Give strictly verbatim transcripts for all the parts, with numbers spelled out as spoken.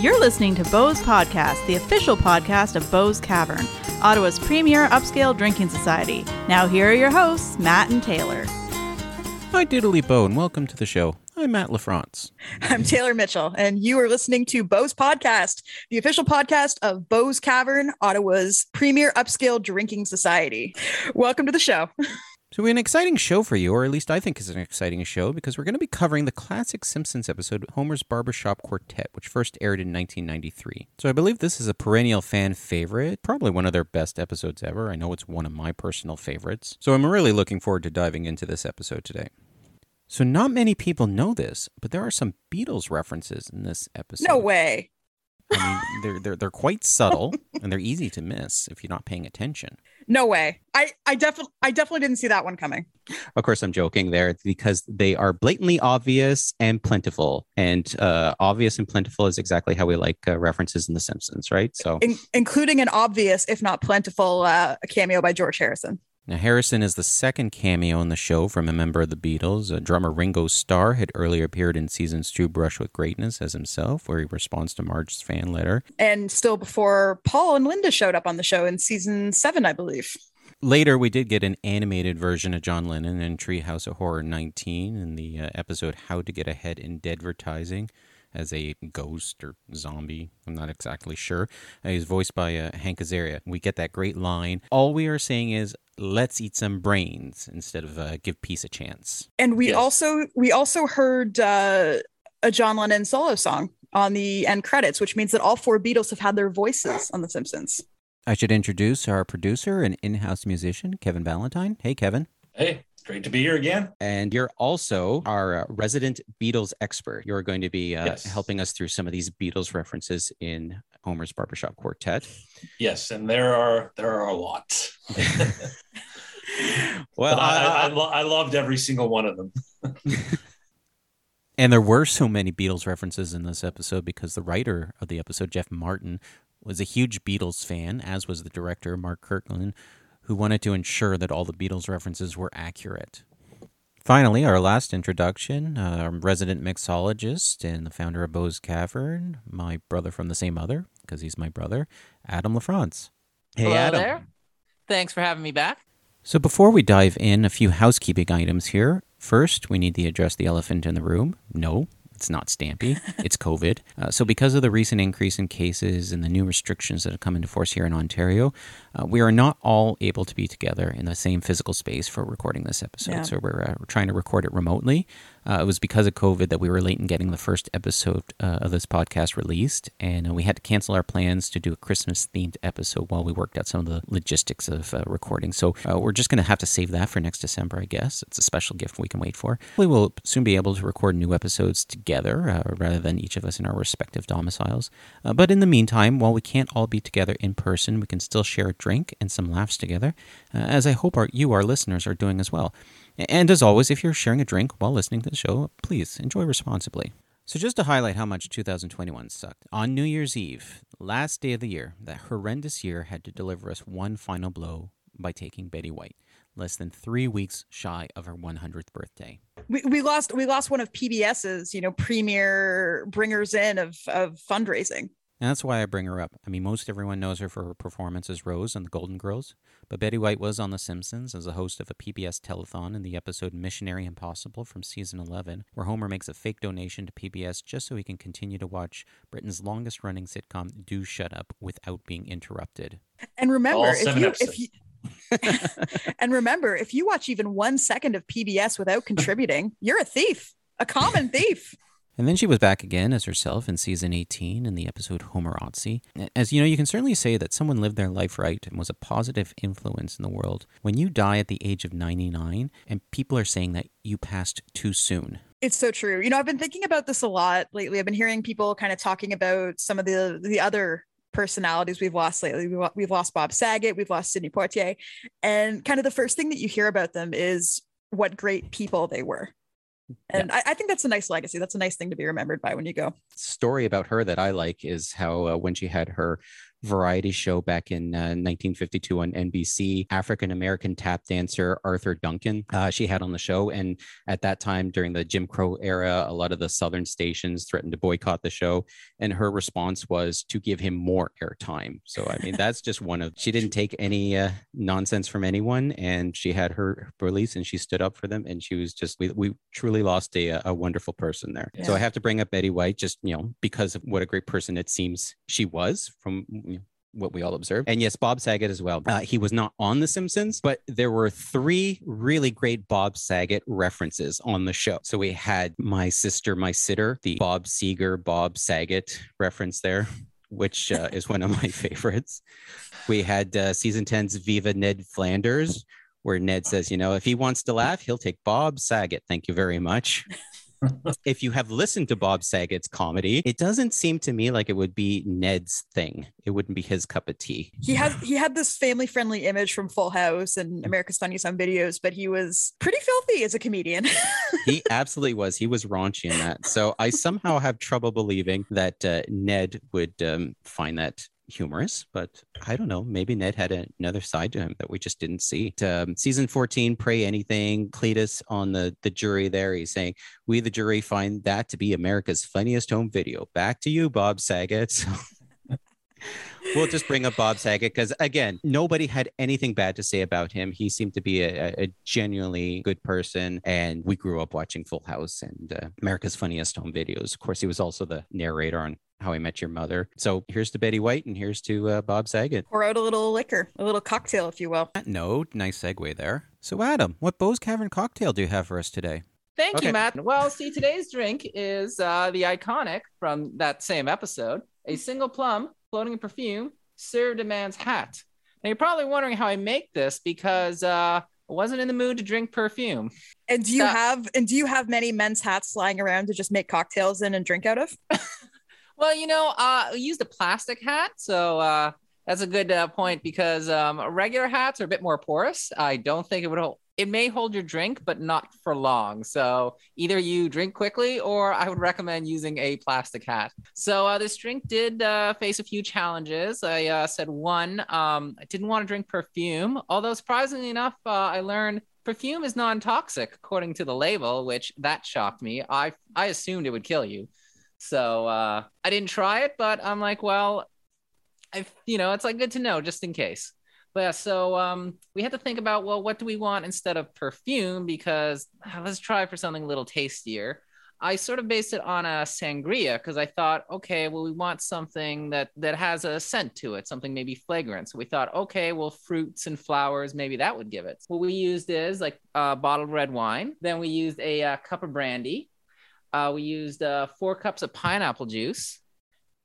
You're listening to Beau's Podcast, the official podcast of Beau's Cavern, Ottawa's premier upscale drinking society. Now here are your hosts, Matt and Taylor. Hi, Doodly Beau, and welcome to the show. I'm Matt LaFrance. I'm Taylor Mitchell, and you are listening to Beau's Podcast, the official podcast of Beau's Cavern, Ottawa's premier upscale drinking society. Welcome to the show. So we have an exciting show for you, or at least I think it's an exciting show, because we're going to be covering the classic Simpsons episode, Homer's Barbershop Quartet, which first aired in nineteen ninety-three. So I believe this is a perennial fan favorite, probably one of their best episodes ever. I know it's one of my personal favorites. So I'm really looking forward to diving into this episode today. So not many people know this, but there are some Beatles references in this episode. No way. I mean, they're, they're, they're quite subtle, and they're easy to miss if you're not paying attention. No way. I, I, defi- I definitely didn't see that one coming. Of course, I'm joking there. It's because they are blatantly obvious and plentiful. And uh, obvious and plentiful is exactly how we like uh, references in The Simpsons, right? So, in- Including an obvious, if not plentiful, uh, cameo by George Harrison. Now, Harrison is the second cameo in the show from a member of the Beatles. Uh, drummer Ringo Starr had earlier appeared in seasons two, Brush With Greatness, as himself, where he responds to Marge's fan letter. And still before Paul and Linda showed up on the show in season seven, I believe. Later, we did get an animated version of John Lennon in Treehouse of Horror nineteen in the uh, episode How to Get Ahead in Deadvertising, as a ghost or zombie. I'm not exactly sure. Uh, he's voiced by uh, Hank Azaria. We get that great line. All we are saying is, let's eat some brains instead of uh, give peace a chance. And we yes. also we also heard uh, a John Lennon solo song on the end credits, which means that all four Beatles have had their voices on The Simpsons. I should introduce our producer and in-house musician, Kevin Valentine. Hey, Kevin. Hey. Great to be here again. And you're also our uh, resident Beatles expert. You're going to be uh, yes. helping us through some of these Beatles references in Homer's Barbershop Quartet. Yes, and there are there are a lot. Well, I, I, I, lo- I loved every single one of them. And there were so many Beatles references in this episode because the writer of the episode, Jeff Martin, was a huge Beatles fan, as was the director, Mark Kirkland, who wanted to ensure that all the Beatles references were accurate. Finally, our last introduction, uh, our resident mixologist and the founder of Beau's Cavern, my brother from the same mother, because he's my brother, Adam LaFrance. Hey, hello, Adam. There. Thanks for having me back. So before we dive in, a few housekeeping items here. First, we need to address the elephant in the room. No. It's not Stampy. It's COVID. Uh, so because of the recent increase in cases and the new restrictions that have come into force here in Ontario, uh, we are not all able to be together in the same physical space for recording this episode. Yeah. So we're, uh, we're trying to record it remotely. Uh, it was because of COVID that we were late in getting the first episode uh, of this podcast released. And uh, we had to cancel our plans to do a Christmas-themed episode while we worked out some of the logistics of uh, recording. So uh, we're just going to have to save that for next December, I guess. It's a special gift we can wait for. We will soon be able to record new episodes together. Together, uh, rather than each of us in our respective domiciles. Uh, but in the meantime, while we can't all be together in person, we can still share a drink and some laughs together, uh, as I hope our, you, our listeners, are doing as well. And as always, if you're sharing a drink while listening to the show, please enjoy responsibly. So just to highlight how much two thousand twenty-one sucked, on New Year's Eve, last day of the year, that horrendous year had to deliver us one final blow by taking Betty White, less than three weeks shy of her one hundredth birthday. We, we lost we lost one of P B S's, you know, premier bringers in of, of fundraising. And that's why I bring her up. I mean, most everyone knows her for her performance as Rose on The Golden Girls, but Betty White was on The Simpsons as the host of a P B S telethon in the episode Missionary Impossible from season eleven, where Homer makes a fake donation to P B S just so he can continue to watch Britain's longest-running sitcom, Do Shut Up, without being interrupted. And remember, all seven if you... If you and remember, if you watch even one second of P B S without contributing, you're a thief, a common thief. And then she was back again as herself in season eighteen in the episode Homerotzy. As you know, you can certainly say that someone lived their life right and was a positive influence in the world when you die at the age of ninety-nine and people are saying that you passed too soon. It's so true. You know, I've been thinking about this a lot lately. I've been hearing people kind of talking about some of the, the other personalities we've lost lately. We've lost Bob Saget, we've lost Sidney Poitier, and kind of the first thing that you hear about them is what great people they were. And yeah. I, I think that's a nice legacy. That's a nice thing to be remembered by when you go. Story about her that I like is how uh, when she had her variety show back in uh, nineteen fifty-two on N B C, African-American tap dancer Arthur Duncan. Uh, she had on the show. And at that time, during the Jim Crow era, a lot of the Southern stations threatened to boycott the show. And her response was to give him more airtime. So, I mean, that's just one of, she didn't take any uh, nonsense from anyone. And she had her release and she stood up for them. And she was just, we, we truly lost a, a wonderful person there. Yeah. So I have to bring up Betty White just, you know, because of what a great person it seems she was from, you know, what we all observed. And yes, Bob Saget as well. Uh, he was not on The Simpsons, but there were three really great Bob Saget references on the show. So we had My Sister, My Sitter, the Bob Seger, Bob Saget reference there, which uh, is one of my favorites. We had uh, season ten's Viva Ned Flanders, where Ned says, you know, if he wants to laugh, he'll take Bob Saget. Thank you very much. If you have listened to Bob Saget's comedy, it doesn't seem to me like it would be Ned's thing. It wouldn't be his cup of tea. He has he had this family-friendly image from Full House and America's Funniest Home Videos, but he was pretty filthy as a comedian. He absolutely was. He was raunchy in that. So I somehow have trouble believing that uh, Ned would um, find that humorous, but I don't know. Maybe Ned had a, another side to him that we just didn't see. Um, season fourteen, Pray Anything, Cletus on the, the jury there. He's saying, we, the jury, find that to be America's Funniest Home Video. Back to you, Bob Saget. So we'll just bring up Bob Saget because, again, nobody had anything bad to say about him. He seemed to be a, a genuinely good person. And we grew up watching Full House and uh, America's Funniest Home Videos. Of course, he was also the narrator on How I Met Your Mother. So here's to Betty White and here's to uh, Bob Saget. Pour out a little liquor, a little cocktail, if you will. No, nice segue there. So Adam, what Beau's Cavern cocktail do you have for us today? Thank okay. you, Matt. Well, see, today's drink is uh, the iconic from that same episode, a single plum floating in perfume served a man's hat. Now you're probably wondering how I make this because uh, I wasn't in the mood to drink perfume. And do you Stop. have and do you have many men's hats lying around to just make cocktails in and drink out of? Well, you know, uh, I used a plastic hat, so uh, that's a good uh, point because um, regular hats are a bit more porous. I don't think it would hold. It may hold your drink, but not for long. So either you drink quickly, or I would recommend using a plastic hat. So uh, this drink did uh, face a few challenges. I uh, said one, um, I didn't want to drink perfume, although surprisingly enough, uh, I learned perfume is non-toxic according to the label, which that shocked me. I I assumed it would kill you. So uh, I didn't try it, but I'm like, well, I, you know, it's like good to know just in case. But yeah, so um, we had to think about, well, what do we want instead of perfume? Because uh, let's try for something a little tastier. I sort of based it on a sangria because I thought, okay, well, we want something that that has a scent to it, something maybe fragrant. So we thought, okay, well, fruits and flowers, maybe that would give it. What we used is like uh, bottled red wine. Then we used a uh, cup of brandy. Uh, we used uh, four cups of pineapple juice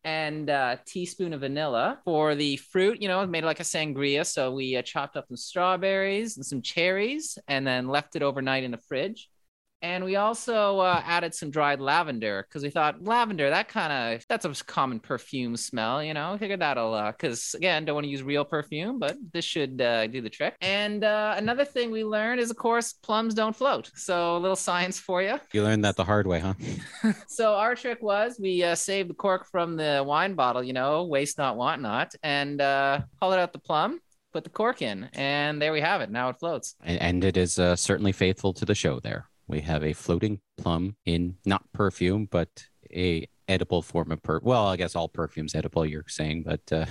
and uh, a teaspoon of vanilla. For the fruit, you know, it made like a sangria. So we uh, chopped up some strawberries and some cherries and then left it overnight in the fridge. And we also uh, added some dried lavender because we thought lavender, that kind of, that's a common perfume smell, you know, figured that'll, uh, because again, don't want to use real perfume, but this should uh, do the trick. And uh, another thing we learned is, of course, plums don't float. So a little science for you. You learned that the hard way, huh? So our trick was we uh, saved the cork from the wine bottle, you know, waste not, want not, and uh, hollowed out the plum. Put the cork in, and there we have it. Now it floats. And, and it is uh, certainly faithful to the show there. We have a floating plum in not perfume, but a edible form of per. Well, I guess all perfume's edible, you're saying, but uh,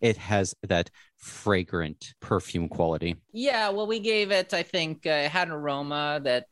it has that fragrant perfume quality. Yeah, well, we gave it, I think, uh, it had an aroma that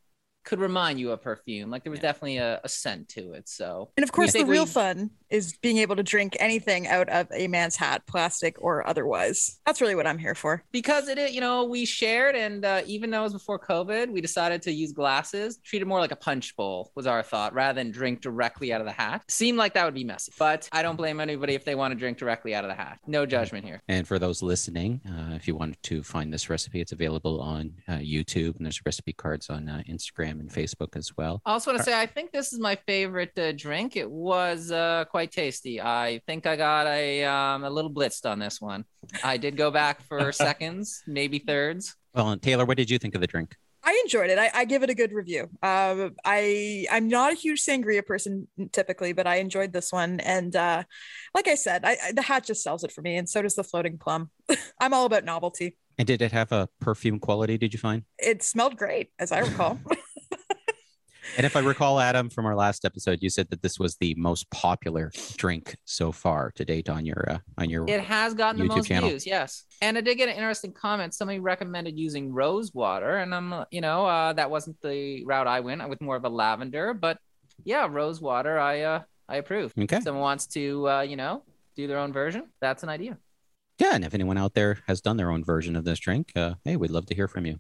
could remind you of perfume. Like there was yeah. definitely a, a scent to it. So, and of course, yeah. the real we- fun is being able to drink anything out of a man's hat, plastic or otherwise. That's really what I'm here for. Because it, you know, we shared, and uh, even though it was before COVID, we decided to use glasses, treat it more like a punch bowl was our thought, rather than drink directly out of the hat. Seemed like that would be messy, but I don't blame anybody if they want to drink directly out of the hat. No judgment here. And for those listening, uh, if you wanted to find this recipe, it's available on uh, YouTube, and there's recipe cards on uh, Instagram and Facebook as well. I also want to say, I think this is my favorite uh, drink. It was uh, quite Quite tasty. I think I got a um, a little blitzed on this one. I did go back for seconds, maybe thirds. Well, and Taylor, what did you think of the drink? I enjoyed it. I, I give it a good review. Uh, I, I'm not a huge sangria person typically, but I enjoyed this one. And uh, like I said, I, I, the hat just sells it for me. And so does the floating plum. I'm all about novelty. And did it have a perfume quality, did you find? It smelled great, as I recall. And if I recall, Adam, from our last episode, you said that this was the most popular drink so far to date on your uh, on your It has gotten YouTube the most channel. Views, yes. And I did get an interesting comment. Somebody recommended using rose water, and I'm, you know, uh, that wasn't the route I went. I went more of a lavender, but yeah, rose water, I uh, I approve. Okay. If someone wants to, uh, you know, do their own version, that's an idea. Yeah, and if anyone out there has done their own version of this drink, uh, hey, we'd love to hear from you.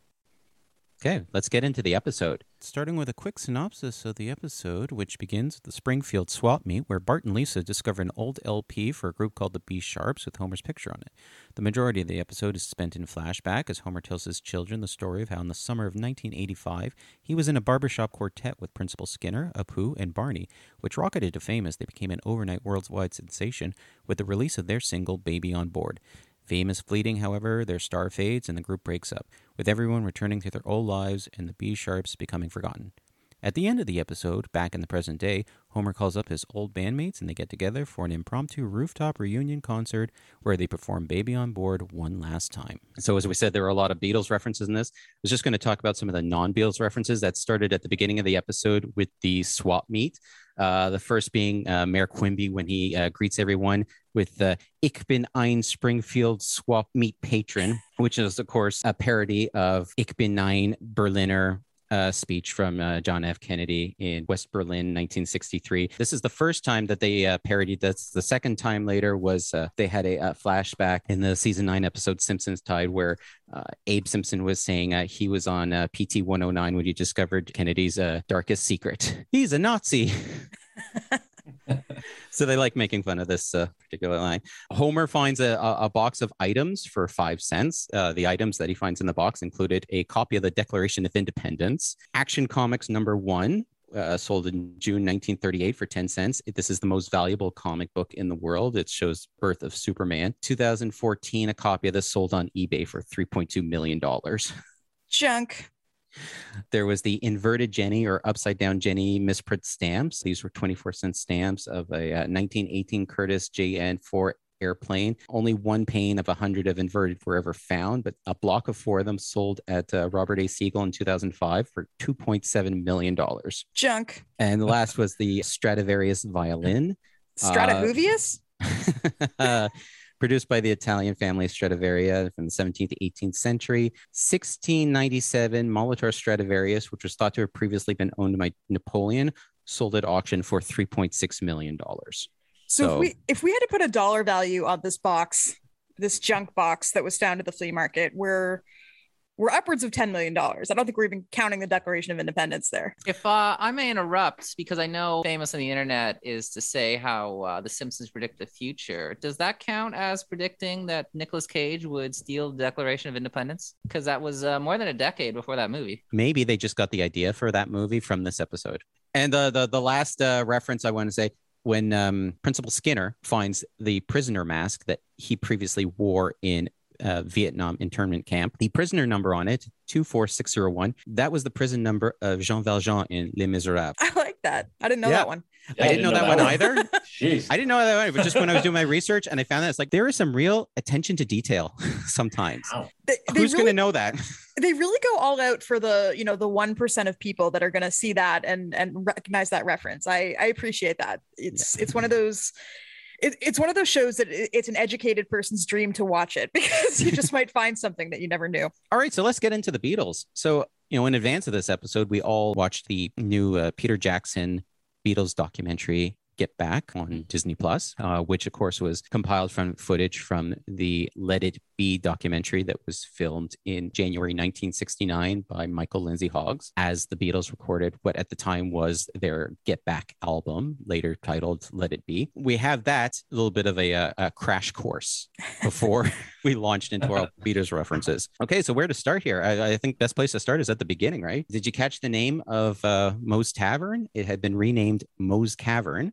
Okay, let's get into the episode. Starting with a quick synopsis of the episode, which begins at the Springfield swap meet, where Bart and Lisa discover an old L P for a group called the B-Sharps with Homer's picture on it. The majority of the episode is spent in flashback as Homer tells his children the story of how in the summer of nineteen eighty-five, he was in a barbershop quartet with Principal Skinner, Apu, and Barney, which rocketed to fame as they became an overnight worldwide sensation with the release of their single, Baby on Board. Fame is fleeting, however, their star fades and the group breaks up, with everyone returning to their old lives and the B-Sharps becoming forgotten. At the end of the episode, back in the present day, Homer calls up his old bandmates and they get together for an impromptu rooftop reunion concert where they perform Baby on Board one last time. So as we said, there were a lot of Beatles references in this. I was just going to talk about some of the non-Beatles references that started at the beginning of the episode with the swap meet. Uh, the first being uh, Mayor Quimby when he uh, greets everyone with uh, Ich bin ein Springfield Swap Meet Patron, which is, of course, a parody of Ich bin ein Berliner uh, speech from uh, John F. Kennedy in West Berlin, nineteen sixty-three. This is the first time that they uh, parodied this. The second time later was uh, they had a, a flashback in the season nine episode Simpsons Tide where Uh, Abe Simpson was saying uh, he was on uh, P T one oh nine when he discovered Kennedy's uh, darkest secret. He's a Nazi. So they like making fun of this uh, particular line. Homer finds a, a box of items for five cents. Uh, the items that he finds in the box included a copy of the Declaration of Independence, Action Comics number one, Uh, sold in June nineteen thirty-eight for ten cents. This is the most valuable comic book in the world. It shows Birth of Superman. two thousand fourteen, a copy of this sold on eBay for three point two million dollars. Junk. There was the inverted Jenny or upside down Jenny misprint stamps. These were twenty-four cent stamps of a uh, nineteen eighteen Curtiss J N four airplane. Only one pane of one hundred of inverted were ever found, but a block of four of them sold at uh, Robert A. Siegel in two thousand five for two point seven million dollars. Junk. And the last was the Stradivarius violin. Stradivuvius? Uh, produced by the Italian family Stradivaria from the seventeenth to eighteenth century. sixteen ninety-seven Molitor Stradivarius, which was thought to have previously been owned by Napoleon, sold at auction for three point six million dollars. So, so if we if we had to put a dollar value on this box, this junk box that was found at the flea market, we're we're upwards of ten million dollars. I don't think we're even counting the Declaration of Independence there. If uh, I may interrupt, because I know famous on the internet is to say how uh, the Simpsons predict the future. Does that count as predicting that Nicolas Cage would steal the Declaration of Independence? Because that was uh, more than a decade before that movie. Maybe they just got the idea for that movie from this episode. And uh, the, the last uh, reference I want to say, when um, Principal Skinner finds the prisoner mask that he previously wore in uh, Vietnam internment camp, the prisoner number on it, two four six zero one, that was the prison number of Jean Valjean in Les Miserables. I like that. I didn't know yeah. that one. Yeah, I, didn't I didn't know, know that, that one, one either. Jeez. I didn't know that one, but just when I was doing my research and I found that, it's like, there is some real attention to detail sometimes. Wow. They, they Who's really, going to know that? They really go all out for the, you know, the one percent of people that are going to see that and, and recognize that reference. I, I appreciate that. It's, yeah. it's one of those, it, it's one of those shows that it's an educated person's dream to watch it because you just might find something that you never knew. All right. So let's get into the Beatles. So, you know, in advance of this episode, we all watched the new uh, Peter Jackson Beatles documentary Get Back on Disney Plus, uh, which of course was compiled from footage from the Let It Be documentary that was filmed in January nineteen sixty-nine by Michael Lindsay Hoggs as the Beatles recorded what at the time was their Get Back album, later titled Let It Be. We have that a little bit of a, a, a crash course before we launched into our Beatles references. Okay, so where to start here? I, I think best place to start is at the beginning, right? Did you catch the name of uh, Moe's Tavern? It had been renamed Moe's Cavern.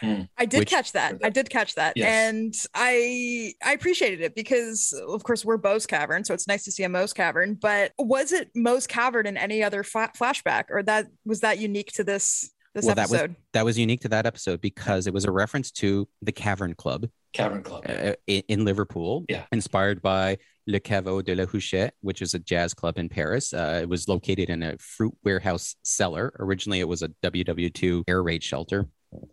Mm. I did Which, catch that. I did catch that. Yes. And I I appreciated it because, of course, we're Beau's Cavern, so it's nice to see a Moe's Cavern. But was it Moe's Cavern in any other fa- flashback, or that was that unique to this this well, episode? That was, that was unique to that episode because it was a reference to the Cavern Club. Cavern Club. Uh, in, in Liverpool. Yeah. Inspired by Le Caveau de la Huchette, which is a jazz club in Paris. Uh, it was located in a fruit warehouse cellar. Originally, it was a W W two air raid shelter.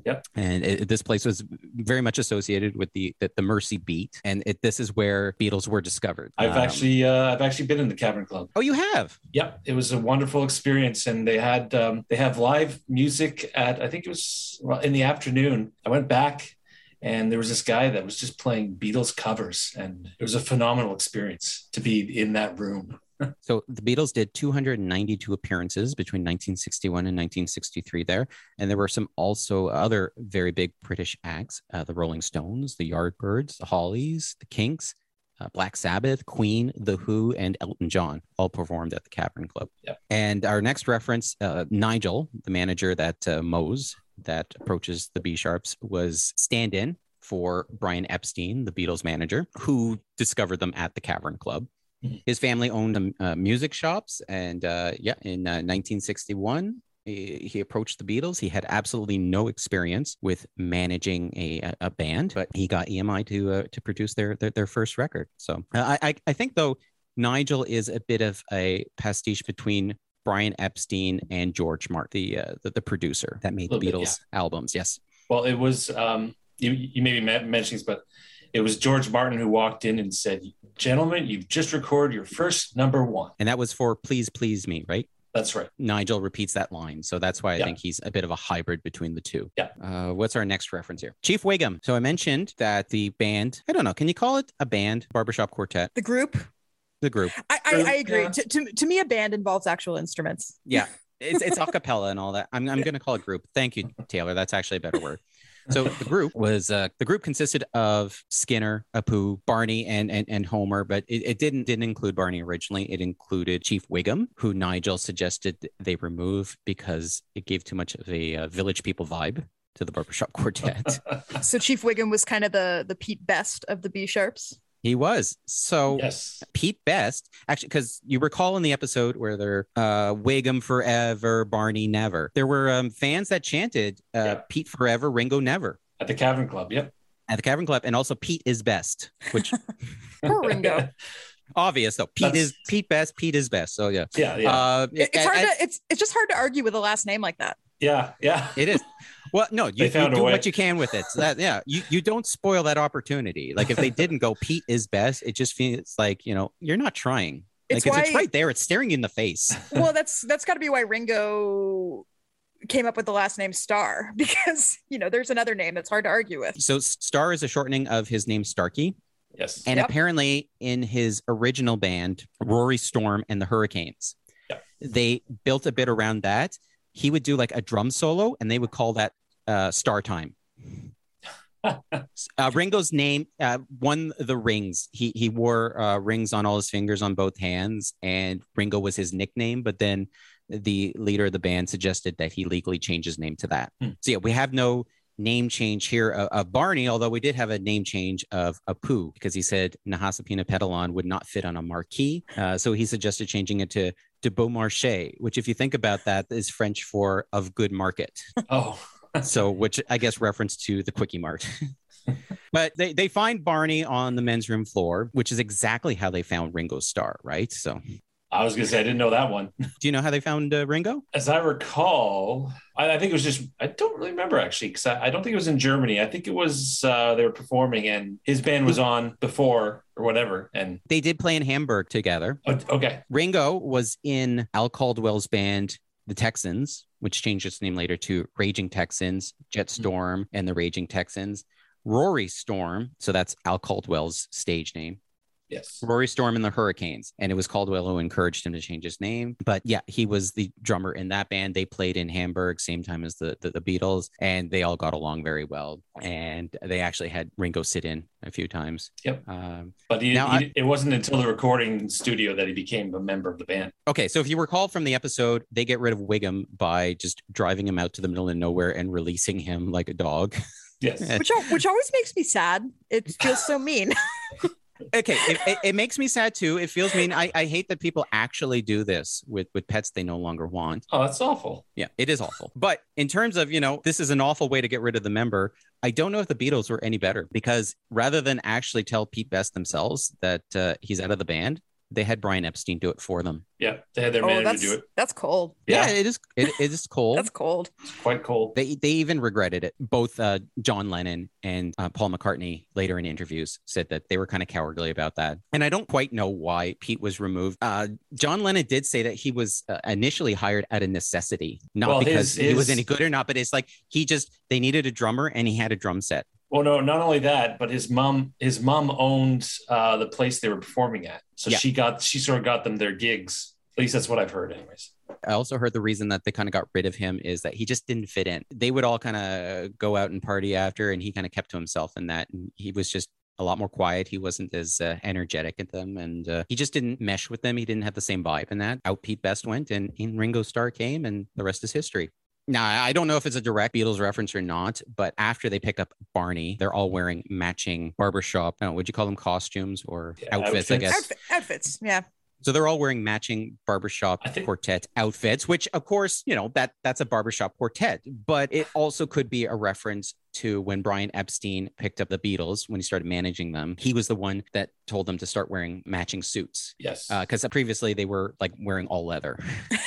Yep. And it, this place was very much associated with the the, the Mercy Beat, and it, this is where Beatles were discovered. I've um, actually uh, I've actually been in the Cavern Club. Oh, you have? Yep. It was a wonderful experience, and they had um, they have live music at I think it was well, in the afternoon. I went back, and there was this guy that was just playing Beatles covers, and it was a phenomenal experience to be in that room. So the Beatles did two hundred ninety-two appearances between nineteen sixty-one and nineteen sixty-three there. And there were some also other very big British acts, uh, the Rolling Stones, the Yardbirds, the Hollies, the Kinks, uh, Black Sabbath, Queen, The Who, and Elton John all performed at the Cavern Club. Yep. And our next reference, uh, Nigel, the manager that uh, Moe's, that approaches the B-Sharps, was stand-in for Brian Epstein, the Beatles manager, who discovered them at the Cavern Club. His family owned uh, music shops, and uh, yeah, in uh, nineteen sixty-one, he, he approached the Beatles. He had absolutely no experience with managing a a band, but he got E M I to uh, to produce their their, their first record. So uh, I I think though Nigel is a bit of a pastiche between Brian Epstein and George Martin, the uh, the, the producer that made the Beatles bit, yeah. albums. Yes. Well, it was um, you you maybe mentioning this, but. It was George Martin who walked in and said, "Gentlemen, you've just recorded your first number one." And that was for Please Please Me, right? That's right. Nigel repeats that line. So that's why I yeah. think he's a bit of a hybrid between the two. Yeah. Uh, what's our next reference here? Chief Wiggum. So I mentioned that the band, I don't know, can you call it a band? Barbershop Quartet. The group. The group. I, I, I agree. Yeah. To, to, to me, a band involves actual instruments. Yeah. It's it's a cappella and all that. I'm, I'm going to call it group. Thank you, Taylor. That's actually a better word. So the group was uh, the group consisted of Skinner, Apu, Barney, and and, and Homer, but it, it didn't didn't include Barney originally. It included Chief Wiggum, who Nigel suggested they remove because it gave too much of a uh, Village People vibe to the Barbershop Quartet. So Chief Wiggum was kind of the the Pete Best of the B Sharps. He was. So yes. Pete Best, actually, because you recall in the episode where they're uh, Wiggum forever, Barney never. There were um, fans that chanted uh, yep. Pete forever, Ringo never. At the Cavern Club, yep. At the Cavern Club. And also Pete is best, which... Poor Ringo. Obvious, though. Pete That's... is Pete Best, Pete is best. So, yeah. Yeah, yeah. Uh, it, it's, hard I, to, it's, it's just hard to argue with a last name like that. Yeah, yeah. It is. Well, no, you, you do way. what you can with it. So that, yeah, you, you don't spoil that opportunity. Like if they didn't go, Pete is best. It just feels like, you know, you're not trying. It's like why, it's right there. It's staring you in the face. Well, that's that's got to be why Ringo came up with the last name Starr, because, you know, there's another name that's hard to argue with. So Starr is a shortening of his name Starkey. Yes. And yep. apparently in his original band, Rory Storm and the Hurricanes, yep. they built a bit around that. He would do like a drum solo and they would call that uh, Star Time. uh, Ringo's name uh, won the rings. He he wore uh, rings on all his fingers on both hands, and Ringo was his nickname. But then the leader of the band suggested that he legally change his name to that. Hmm. So yeah, we have no name change here of, of Barney, although we did have a name change of Apu because he said Nahasapina Petalon would not fit on a marquee. Uh, so he suggested changing it to De Beau Marché, which if you think about that is French for of good market. Oh, so which I guess reference to the Quickie Mart. But they, they find Barney on the men's room floor, which is exactly how they found Ringo Starr, right? So I was going to say, I didn't know that one. Do you know how they found uh, Ringo? As I recall, I, I think it was just, I don't really remember actually, because I, I don't think it was in Germany. I think it was, uh, they were performing and his band was on before or whatever. And they did play in Hamburg together. Oh, okay. Ringo was in Al Caldwell's band, The Texans, which changed its name later to Raging Texans, Jet Storm mm-hmm. and the Raging Texans. Rory Storm, so that's Al Caldwell's stage name. Yes. Rory Storm and the Hurricanes. And it was Caldwell who encouraged him to change his name. But yeah, he was the drummer in that band. They played in Hamburg, same time as the, the, the Beatles, and they all got along very well. And they actually had Ringo sit in a few times. Yep. Um, but he, he, I, it wasn't until the recording studio that he became a member of the band. Okay. So if you recall from the episode, they get rid of Wiggum by just driving him out to the middle of nowhere and releasing him like a dog. Yes. which, which always makes me sad. It feels so mean. Okay, it, it, it makes me sad too. It feels mean. I, I hate that people actually do this with, with pets they no longer want. Oh, that's awful. Yeah, it is awful. But in terms of, you know, this is an awful way to get rid of the member. I don't know if the Beatles were any better, because rather than actually tell Pete Best themselves that uh, he's out of the band, they had Brian Epstein do it for them. Yeah, they had their oh, manager do it. That's cold. Yeah, yeah it is. It, it is cold. That's cold. It's quite cold. They they even regretted it. Both uh, John Lennon and uh, Paul McCartney later in interviews said that they were kind of cowardly about that. And I don't quite know why Pete was removed. Uh, John Lennon did say that he was uh, initially hired out of necessity, not well, because his, his... he was any good or not, but it's like he just, they needed a drummer and he had a drum set. Well, no, not only that, but his mom, his mom owned uh, the place they were performing at. So yeah. she got, she sort of got them their gigs. At least that's what I've heard anyways. I also heard the reason that they kind of got rid of him is that he just didn't fit in. They would all kind of go out and party after, and he kind of kept to himself in that. And he was just a lot more quiet. He wasn't as uh, energetic at them. And uh, he just didn't mesh with them. He didn't have the same vibe in that. Out Pete Best went, and in Ringo Starr came, and the rest is history. Now, I don't know if it's a direct Beatles reference or not, but after they pick up Barney, they're all wearing matching barbershop, I don't know, would you call them costumes or yeah, outfits, outfits, I guess? Outf- outfits, yeah. So they're all wearing matching barbershop think- quartet outfits, which, of course, you know, that that's a barbershop quartet, but it also could be a reference to when Brian Epstein picked up the Beatles, when he started managing them. He was the one that told them to start wearing matching suits. Yes. Because uh, previously they were like wearing all leather.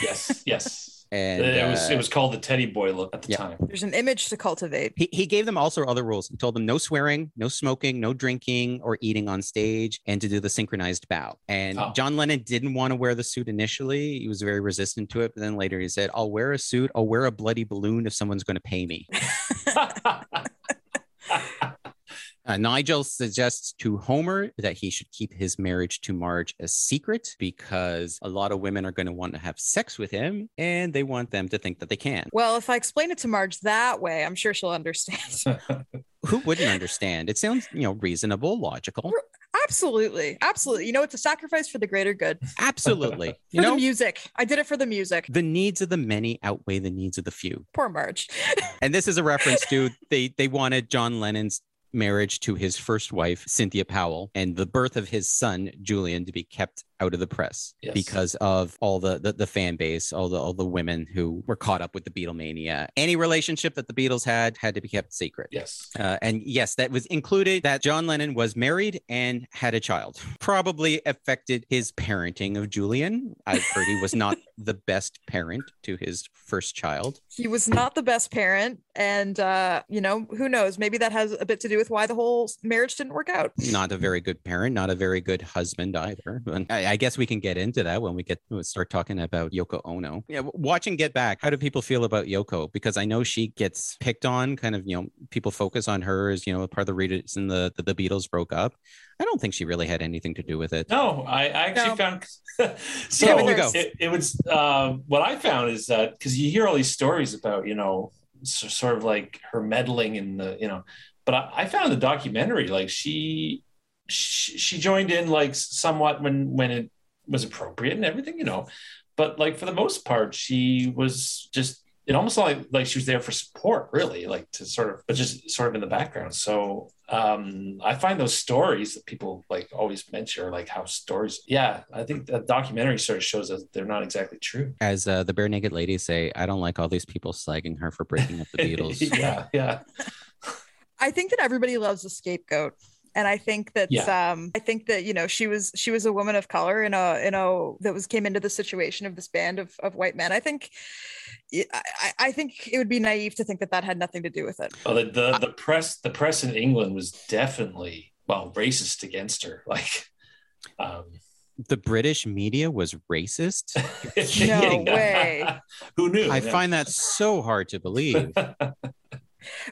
Yes, yes. And, it was uh, it was called the Teddy Boy look at the yeah. time. There's an image to cultivate. He he gave them also other rules. He told them no swearing, no smoking, no drinking or eating on stage, and to do the synchronized bow. And oh. John Lennon didn't want to wear the suit initially. He was very resistant to it. But then later he said, I'll wear a suit. I'll wear a bloody balloon if someone's going to pay me. Uh, Nigel suggests to Homer that he should keep his marriage to Marge a secret because a lot of women are going to want to have sex with him and they want them to think that they can. Well, if I explain it to Marge that way, I'm sure she'll understand. Who wouldn't understand? It sounds, you know, reasonable, logical. Absolutely. Absolutely. You know, it's a sacrifice for the greater good. Absolutely. for you know, the music. I did it for the music. The needs of the many outweigh the needs of the few. Poor Marge. And this is a reference to they, they wanted John Lennon's marriage to his first wife, Cynthia Powell, and the birth of his son, Julian, to be kept out of the press yes. because of all the, the the fan base, all the all the women who were caught up with the Beatlemania. Any relationship that the Beatles had had to be kept secret. Yes. Uh, and yes, that was included that John Lennon was married and had a child. Probably affected his parenting of Julian. I've heard he was not the best parent to his first child. He was not the best parent. And, uh, you know, who knows? Maybe that has a bit to do with why the whole marriage didn't work out. Not a very good parent, not a very good husband either. And I, I guess we can get into that when we get we'll start talking about Yoko Ono. Yeah, watching Get Back, how do people feel about Yoko? Because I know she gets picked on, kind of, you know, people focus on her as, you know, part of the reason the, the, the Beatles broke up. I don't think she really had anything to do with it. No, I, I actually no. found... so yeah, we go. It, it was... Uh, what I found is that, because you hear all these stories about, you know, so, sort of like her meddling in the, you know, but I, I found the documentary, like she, she, she joined in like somewhat when, when it was appropriate and everything, you know, but like for the most part, she was just, it almost like, like she was there for support really, like to sort of, but just sort of in the background. So um, I find those stories that people like always mention, like how stories, yeah, I think the documentary sort of shows us they're not exactly true. As uh, the Bare Naked Ladies say, I don't like all these people slagging her for breaking up the Beatles. yeah, yeah. I think that everybody loves a scapegoat. And I think that yeah. um, I think that, you know, she was she was a woman of color in a in a that was came into the situation of this band of, of white men. I think I, I think it would be naive to think that that had nothing to do with it. Well, the the, the press the press in England was definitely well racist against her. Like um, the British media was racist. No way. Who knew? I yeah. find that so hard to believe.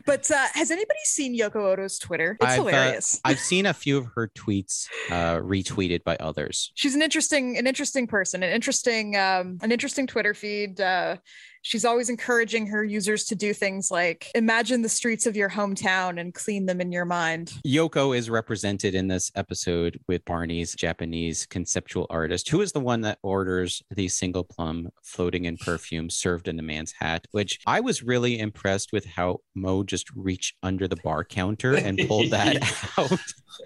But uh, has anybody seen Yoko Ono's Twitter? It's I've, hilarious. Uh, I've seen a few of her tweets uh, retweeted by others. She's an interesting, an interesting person, an interesting, um, an interesting Twitter feed. Uh, she's always encouraging her users to do things like imagine the streets of your hometown and clean them in your mind. Yoko is represented in this episode with Barney's Japanese conceptual artist, who is the one that orders the single plum floating in perfume served in the man's hat, which I was really impressed with how Mo just reached under the bar counter and pulled that out.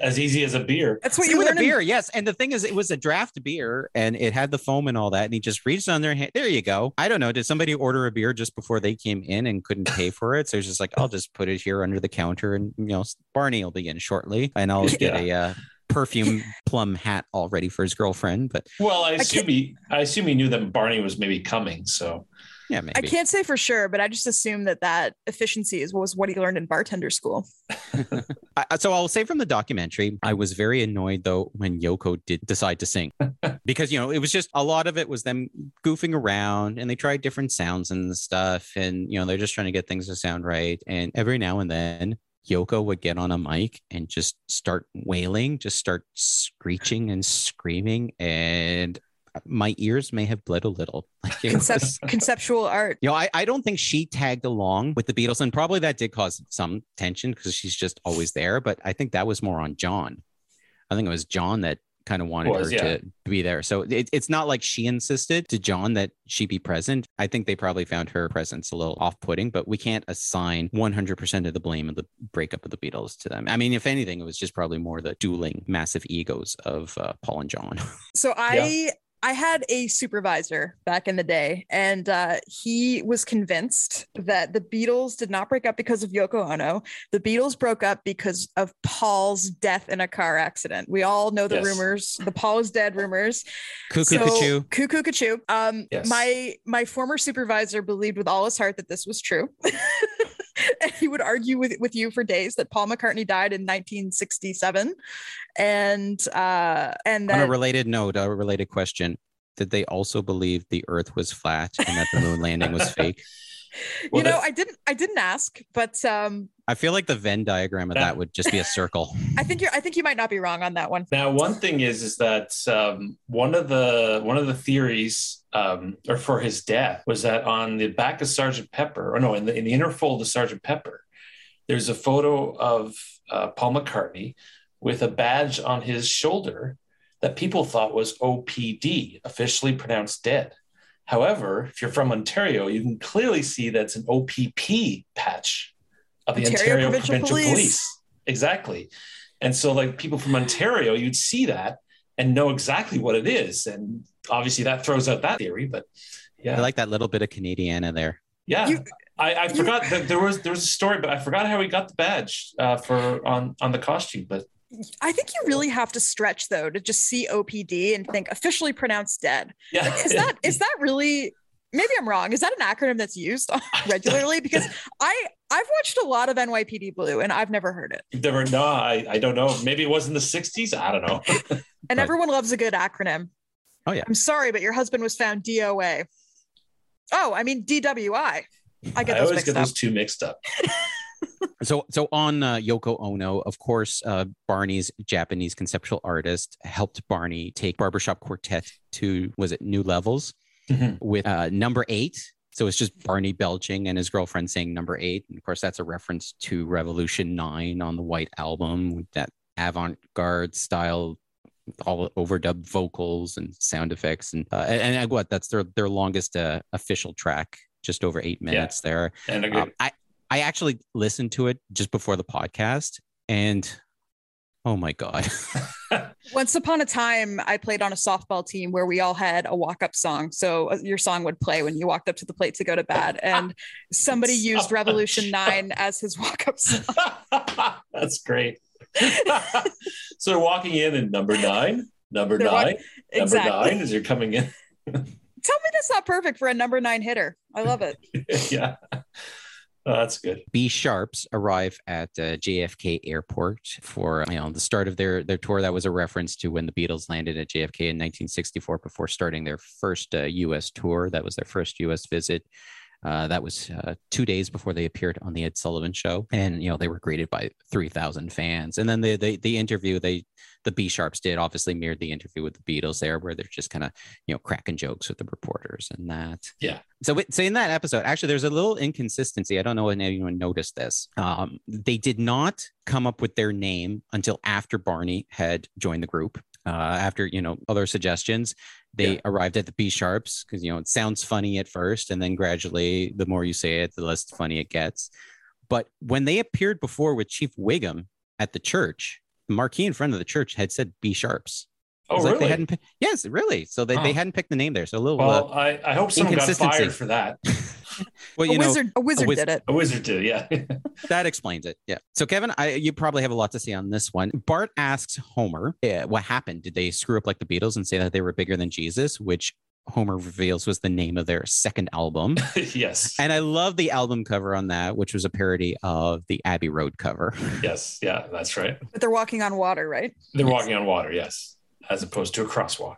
As easy as a beer. That's what you learn. A beer, yes. And the thing is, it was a draft beer and it had the foam and all that. And he just reached on their hand. There you go. I don't know. Did somebody order a beer just before they came in and couldn't pay for it? So it's just like, I'll just put it here under the counter and, you know, Barney will be in shortly and I'll yeah. get a uh, perfume plum hat all ready for his girlfriend. But well, I assume I he I assume he knew that Barney was maybe coming. So yeah, maybe. I can't say for sure, but I just assume that that efficiency is what was what he learned in bartender school. I, so I'll say from the documentary, I was very annoyed, though, when Yoko did decide to sing, because, you know, it was just a lot of it was them goofing around and they tried different sounds and stuff. And, you know, they're just trying to get things to sound right. And every now and then Yoko would get on a mic and just start wailing, just start screeching and screaming. And my ears may have bled a little. Like Concept- was, conceptual art. You know, I, I don't think she tagged along with the Beatles, and probably that did cause some tension because she's just always there. But I think that was more on John. I think it was John that kind of wanted was, her yeah. to be there. So it, it's not like she insisted to John that she be present. I think they probably found her presence a little off-putting, but we can't assign one hundred percent of the blame of the breakup of the Beatles to them. I mean, if anything, it was just probably more the dueling massive egos of uh, Paul and John. So I... Yeah. I had a supervisor back in the day, and uh, he was convinced that the Beatles did not break up because of Yoko Ono. The Beatles broke up because of Paul's death in a car accident. We all know the yes. rumors, the Paul is dead rumors. Cuckoo, so, cuckoo. Cuckoo, cuckoo. Um, yes. My my former supervisor believed with all his heart that this was true. And he would argue with, with you for days that Paul McCartney died in nineteen sixty-seven. And uh, and that- on a related note, a related question: did they also believe the Earth was flat and that the moon landing was fake? Well, you know, I didn't. I didn't ask, but um, I feel like the Venn diagram of that, that would just be a circle. I think you're. I think you might not be wrong on that one. Now, one thing is, is that um, one of the one of the theories, um, or for his death, was that on the back of Sergeant Pepper, or no, in the in the innerfold of Sergeant Pepper, there's a photo of uh, Paul McCartney with a badge on his shoulder that people thought was O P D, officially pronounced dead. However, if you're from Ontario, you can clearly see that's an O P P patch of the Ontario, Ontario Provincial, Provincial Police. Police. Exactly. And so like people from Ontario, you'd see that and know exactly what it is. And obviously that throws out that theory, but yeah. I like that little bit of Canadiana there. Yeah. You, I, I you, forgot that there was, there was a story, but I forgot how he got the badge uh, for on, on the costume, but I think you really have to stretch, though, to just see O P D and think officially pronounced dead. Yeah. Like, is that is that really, maybe I'm wrong. Is that an acronym that's used regularly? Because I, I've watched a lot of N Y P D Blue and I've never heard it. You've never, no, I, I don't know. Maybe it was in the sixties. I don't know. And right. Everyone loves a good acronym. Oh, yeah. I'm sorry, but your husband was found D O A. Oh, I mean, D W I. I get those I always get up. those two mixed up. So so on uh, Yoko Ono, of course, uh, Barney's Japanese conceptual artist helped Barney take Barbershop Quartet to, was it New Levels, mm-hmm. with uh, number eight. So it's just Barney belching and his girlfriend saying number eight. And of course, that's a reference to Revolution nine on the White Album with that avant-garde style, all overdubbed vocals and sound effects. And uh, and, and what, that's their, their longest uh, official track, just over eight minutes yeah. there. And um, I I actually listened to it just before the podcast, and oh my God. Once upon a time, I played on a softball team where we all had a walk-up song. So your song would play when you walked up to the plate to go to bat, and somebody used Revolution nine as his walk-up song. That's great. So they're walking in and number nine, number they're nine, walk- number exactly. nine as you're coming in. Tell me that's not perfect for a number nine hitter. I love it. Yeah. Oh, that's good. B Sharps arrive at uh, J F K Airport for you know the start of their their tour. That was a reference to when the Beatles landed at J F K in nineteen sixty-four before starting their first uh, U S tour. That was their first U S visit. Uh, that was uh, two days before they appeared on the Ed Sullivan Show. And, you know, they were greeted by three thousand fans. And then the, the, the interview, they, the B-Sharps did obviously mirrored the interview with the Beatles there, where they're just kind of, you know, cracking jokes with the reporters and that. Yeah. So, so in that episode, actually, there's a little inconsistency. I don't know if anyone noticed this. Um, they did not come up with their name until after Barney had joined the group. Uh, after, you know, other suggestions, they yeah. arrived at the B sharps because, you know, it sounds funny at first. And then gradually, the more you say it, the less funny it gets. But when they appeared before with Chief Wiggum at the church, the marquee in front of the church had said B sharps. Oh, really? Like they hadn't, yes, really. So they, huh. they hadn't picked the name there. So a little well, uh, I, I hope someone got fired for that. Well, you a know, wizard, a wizard a wiz- did it. A wizard did it, yeah. That explains it, yeah. So, Kevin, I, you probably have a lot to say on this one. Bart asks Homer, yeah, what happened? Did they screw up like the Beatles and say that they were bigger than Jesus, which Homer reveals was the name of their second album? Yes. And I love the album cover on that, which was a parody of the Abbey Road cover. Yes, yeah, that's right. But they're walking on water, right? They're yes. walking on water, yes, as opposed to a crosswalk.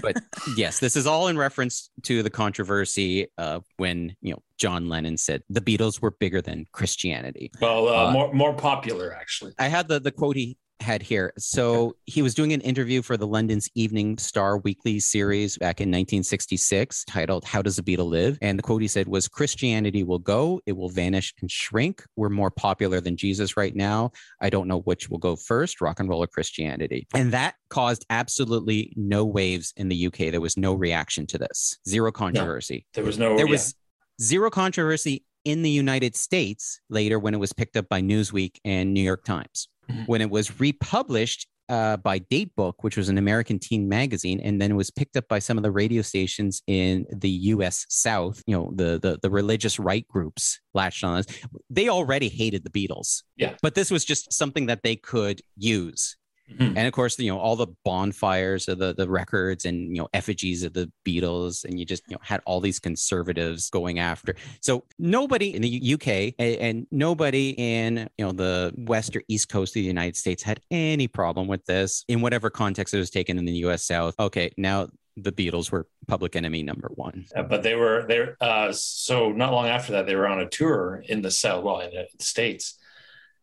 But yes, this is all in reference to the controversy uh, when, you know, John Lennon said the Beatles were bigger than Christianity. Well, uh, uh, more more popular, actually. I had the, the quote he had here. So okay. He was doing an interview for the London's Evening Star Weekly series back in nineteen sixty-six titled How Does a Beatle Live? And the quote he said was, Christianity will go, it will vanish and shrink. We're more popular than Jesus right now. I don't know which will go first, rock and roll or Christianity. And that caused absolutely no waves in the U K. There was no reaction to this. Zero controversy. No, there was no, there yeah. was zero controversy in the United States later when it was picked up by Newsweek and New York Times. When it was republished uh, by Datebook, which was an American teen magazine, and then it was picked up by some of the radio stations in the U S South, you know, the the, the religious right groups latched on us. They already hated the Beatles. Yeah. But this was just something that they could use. Mm-hmm. And of course, you know, all the bonfires of the, the records and, you know, effigies of the Beatles. And you just, you know, had all these conservatives going after. So nobody in the U K and, and nobody in, you know, the west or east coast of the United States had any problem with this in whatever context it was taken in the U S South. OK, now the Beatles were public enemy number one. Uh, but they were there. Uh, so not long after that, they were on a tour in the South, well, in the States.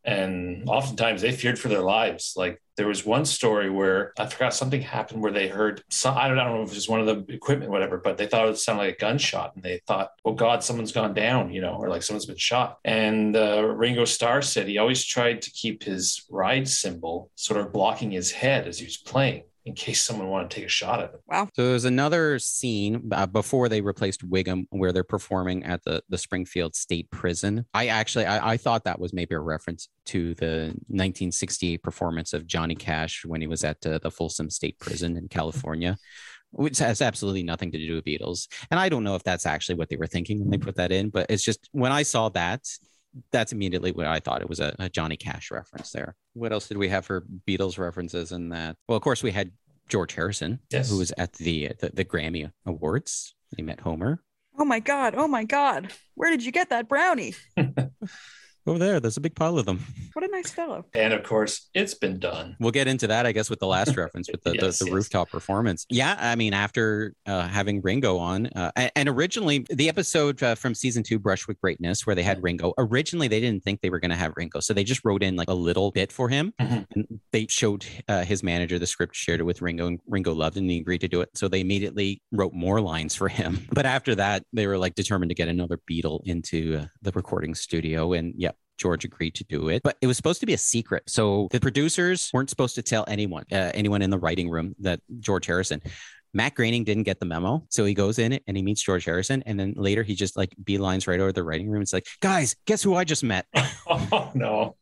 And oftentimes they feared for their lives. Like there was one story where I forgot something happened where they heard, some, I, don't, I don't know if it was one of the equipment, whatever, but they thought it sounded like a gunshot. And they thought, oh God, someone's gone down, you know, or like someone's been shot. And uh, Ringo Starr said he always tried to keep his ride cymbal sort of blocking his head as he was playing, in case someone wanted to take a shot at them. Wow. So there's another scene uh, before they replaced Wiggum where they're performing at the, the Springfield State Prison. I actually, I, I thought that was maybe a reference to the nineteen sixty-eight performance of Johnny Cash when he was at uh, the Folsom State Prison in California, which has absolutely nothing to do with Beatles. And I don't know if that's actually what they were thinking when they put that in, but it's just when I saw that, that's immediately what I thought. It was a, a Johnny Cash reference there. What else did we have for Beatles references in that? Well, of course, we had George Harrison, yes. who was at the, the the Grammy Awards. He met Homer. Oh, my God. Oh, my God. Where did you get that brownie? Over there. There's a big pile of them. What a nice fellow. And of course, it's been done. We'll get into that, I guess, with the last reference with the, yes, the, the yes. rooftop performance. Yeah. I mean, after uh, having Ringo on uh, and, and originally the episode uh, from season two, Brush With Greatness, where they had Ringo. Originally, they didn't think they were going to have Ringo. So they just wrote in like a little bit for him. Mm-hmm. And they showed uh, his manager the script, shared it with Ringo, and Ringo loved it and he agreed to do it. So they immediately wrote more lines for him. But after that, they were like determined to get another Beatle into uh, the recording studio. And yeah, George agreed to do it, but it was supposed to be a secret. So the producers weren't supposed to tell anyone, uh, anyone in the writing room that George Harrison, Matt Groening didn't get the memo. So he goes in and he meets George Harrison. And then later he just like beelines right over the writing room. It's like, guys, guess who I just met? Oh, no.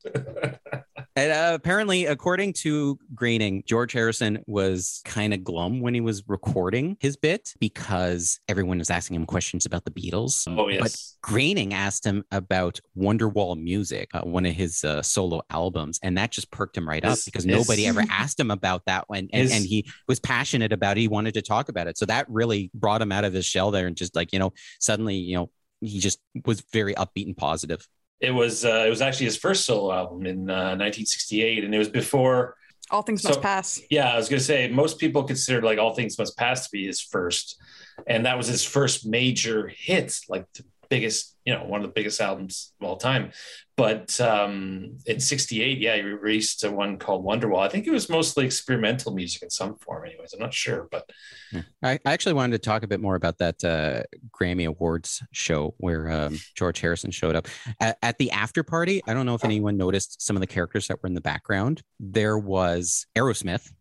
And uh, apparently, according to Groening, George Harrison was kind of glum when he was recording his bit because everyone was asking him questions about the Beatles. Oh, yes. But Groening asked him about Wonderwall Music, uh, one of his uh, solo albums, and that just perked him right up it's, because it's, nobody ever asked him about that one. And, and he was passionate about it. He wanted to talk about it. So that really brought him out of his shell there and just like, you know, suddenly, you know, he just was very upbeat and positive. It was uh, it was actually his first solo album in uh, nineteen sixty-eight, and it was before All Things so, Must Pass. Yeah, I was going to say most people considered like All Things Must Pass to be his first, and that was his first major hit, like to biggest, you know, one of the biggest albums of all time. But um, in sixty-eight, yeah, he released a one called Wonderwall. I think it was mostly experimental music in some form anyways. I'm not sure, but. Yeah. I, I actually wanted to talk a bit more about that uh, Grammy Awards show where um, George Harrison showed up. At, at the after party, I don't know if anyone noticed some of the characters that were in the background. There was Aerosmith,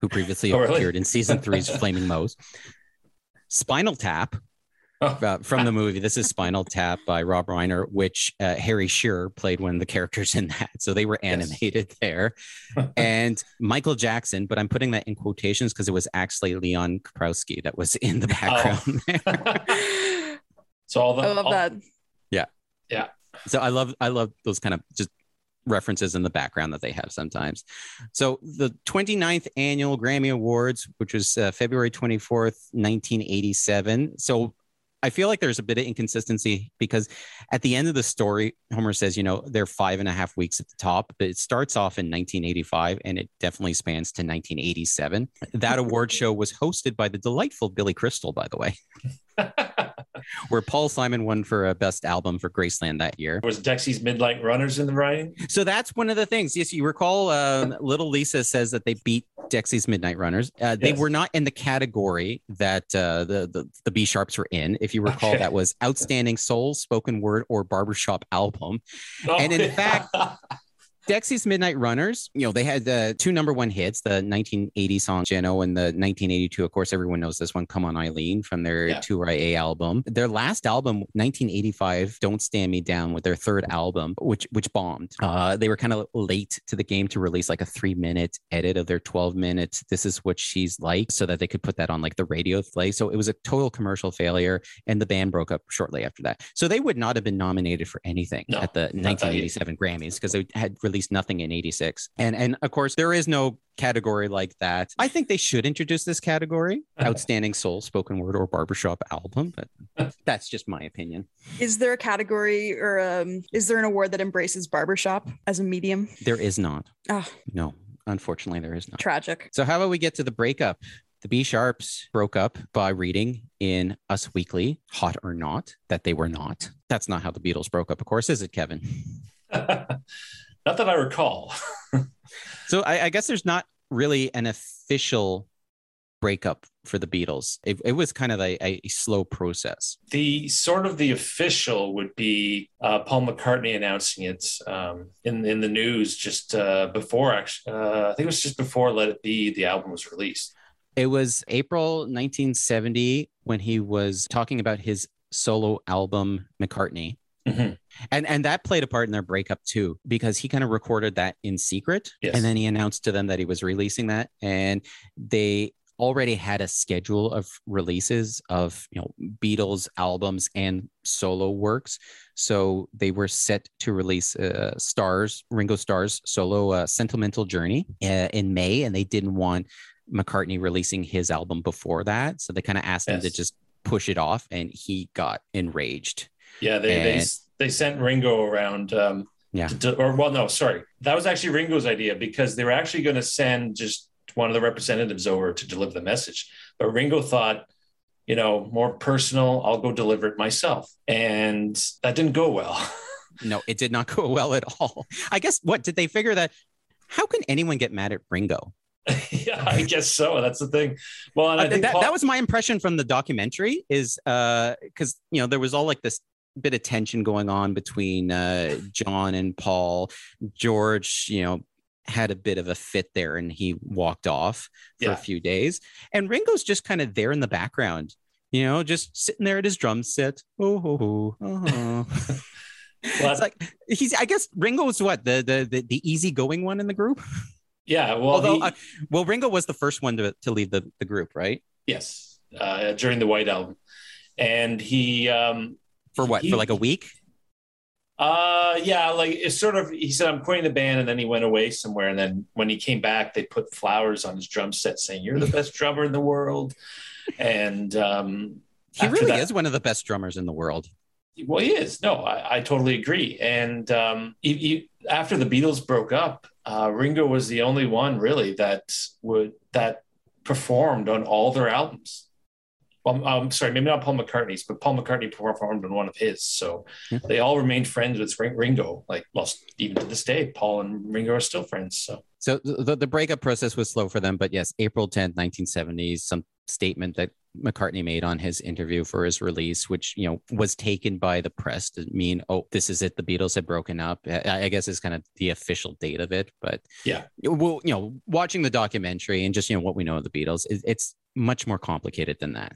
who previously oh, really? appeared in season three's Flaming Moe's. Spinal Tap. Uh, from the movie. This is Spinal Tap by Rob Reiner, which uh, Harry Shearer played one of the characters in that. So they were animated yes. there. And Michael Jackson, but I'm putting that in quotations because it was actually Leon Kaprowski that was in the background. Oh. There. So all the, I love all, that. Yeah. Yeah. So I love, I love those kind of just references in the background that they have sometimes. So the twenty-ninth annual Grammy Awards, which was uh, February twenty-fourth, nineteen eighty-seven. So I feel like there's a bit of inconsistency because at the end of the story, Homer says, you know, they're five and a half weeks at the top, but it starts off in nineteen eighty-five and it definitely spans to nineteen eighty-seven. That award show was hosted by the delightful Billy Crystal, by the way, where Paul Simon won for a best album for Graceland that year. Was Dexy's Midnight Runners in the running? So that's one of the things. Yes, you recall um, Little Lisa says that they beat Dexy's Midnight Runners. Uh, they yes. were not in the category that uh, the, the the B sharps were in. If you recall, okay. that was Outstanding Soul, Spoken Word, or Barbershop Album. Oh, and in yeah. fact, Dexy's Midnight Runners, you know, they had uh, two number one hits, the nineteen eighty song Jeno and the nineteen eighty-two, of course, everyone knows this one, Come On Eileen, from their yeah. Tour A album. Their last album, nineteen eighty-five, Don't Stand Me Down, with their third album, which which bombed. Uh, they were kind of late to the game to release like a three-minute edit of their twelve-minute This Is What She's Like, so that they could put that on like the radio play. So it was a total commercial failure, and the band broke up shortly after that. So they would not have been nominated for anything no, at the nineteen eighty-seven Grammys because they had really released nothing in eighty-six. And and of course, there is no category like that. I think they should introduce this category, Outstanding Soul, Spoken Word, or Barbershop Album, but that's just my opinion. Is there a category or um, is there an award that embraces barbershop as a medium? There is not. Oh. No, unfortunately, there is not. Tragic. So how about we get to the breakup? The B Sharps broke up by reading in Us Weekly, Hot or Not, that they were not. That's not how the Beatles broke up, of course, is it, Kevin? Not that I recall. So I, I guess there's not really an official breakup for the Beatles. It, it was kind of a, a slow process. The sort of the official would be uh, Paul McCartney announcing it um, in, in the news just uh, before, actually, uh, I think it was just before Let It Be, the album was released. It was April nineteen seventy when he was talking about his solo album, McCartney. Mm-hmm. And and that played a part in their breakup too, because he kind of recorded that in secret. Yes. And then he announced to them that he was releasing that. And they already had a schedule of releases of, you know, Beatles albums and solo works. So they were set to release uh, Starr's, Ringo Starr's solo uh, Sentimental Journey uh, in May. And they didn't want McCartney releasing his album before that. So they kind of asked yes. him to just push it off. And he got enraged. Yeah, they, and, they they sent Ringo around. Um, yeah. To, or, well, no, sorry. That was actually Ringo's idea because they were actually going to send just one of the representatives over to deliver the message. But Ringo thought, you know, more personal, I'll go deliver it myself. And that didn't go well. No, it did not go well at all. I guess, what, did they figure that? How can anyone get mad at Ringo? Yeah, I guess so. That's the thing. Well, and I uh, think that, Paul- that was my impression from the documentary is uh, because, you know, there was all like this bit of tension going on between uh, John and Paul. George, you know, had a bit of a fit there and he walked off for yeah. a few days. And Ringo's just kind of there in the background, you know, just sitting there at his drum set. Oh, oh, oh, oh. Well, it's like he's, I guess Ringo's what, the, the, the, the easygoing one in the group. Yeah. Well, Although, he... uh, well, Ringo was the first one to, to leave the, the group, right? Yes. Uh, during the White Album. And he, um, For what? He, for like a week? Uh, yeah, like it's sort of, he said, I'm quitting the band, and then he went away somewhere. And then when he came back, they put flowers on his drum set saying, you're the best drummer in the world. And um, he really that, is one of the best drummers in the world. Well, he is. No, I, I totally agree. And um, he, he, after the Beatles broke up, uh, Ringo was the only one really that would, that performed on all their albums. I'm, I'm sorry, maybe not Paul McCartney's, but Paul McCartney performed in one of his. So mm-hmm. they all remained friends with Ringo. Like, well, even to this day, Paul and Ringo are still friends. So, so the, the breakup process was slow for them. But yes, April tenth, nineteen seventy, some statement that McCartney made on his interview for his release, which, you know, was taken by the press to mean, oh, this is it. The Beatles had broken up. I guess is kind of the official date of it. But yeah, well, you know, watching the documentary and just, you know, what we know of the Beatles, it's much more complicated than that.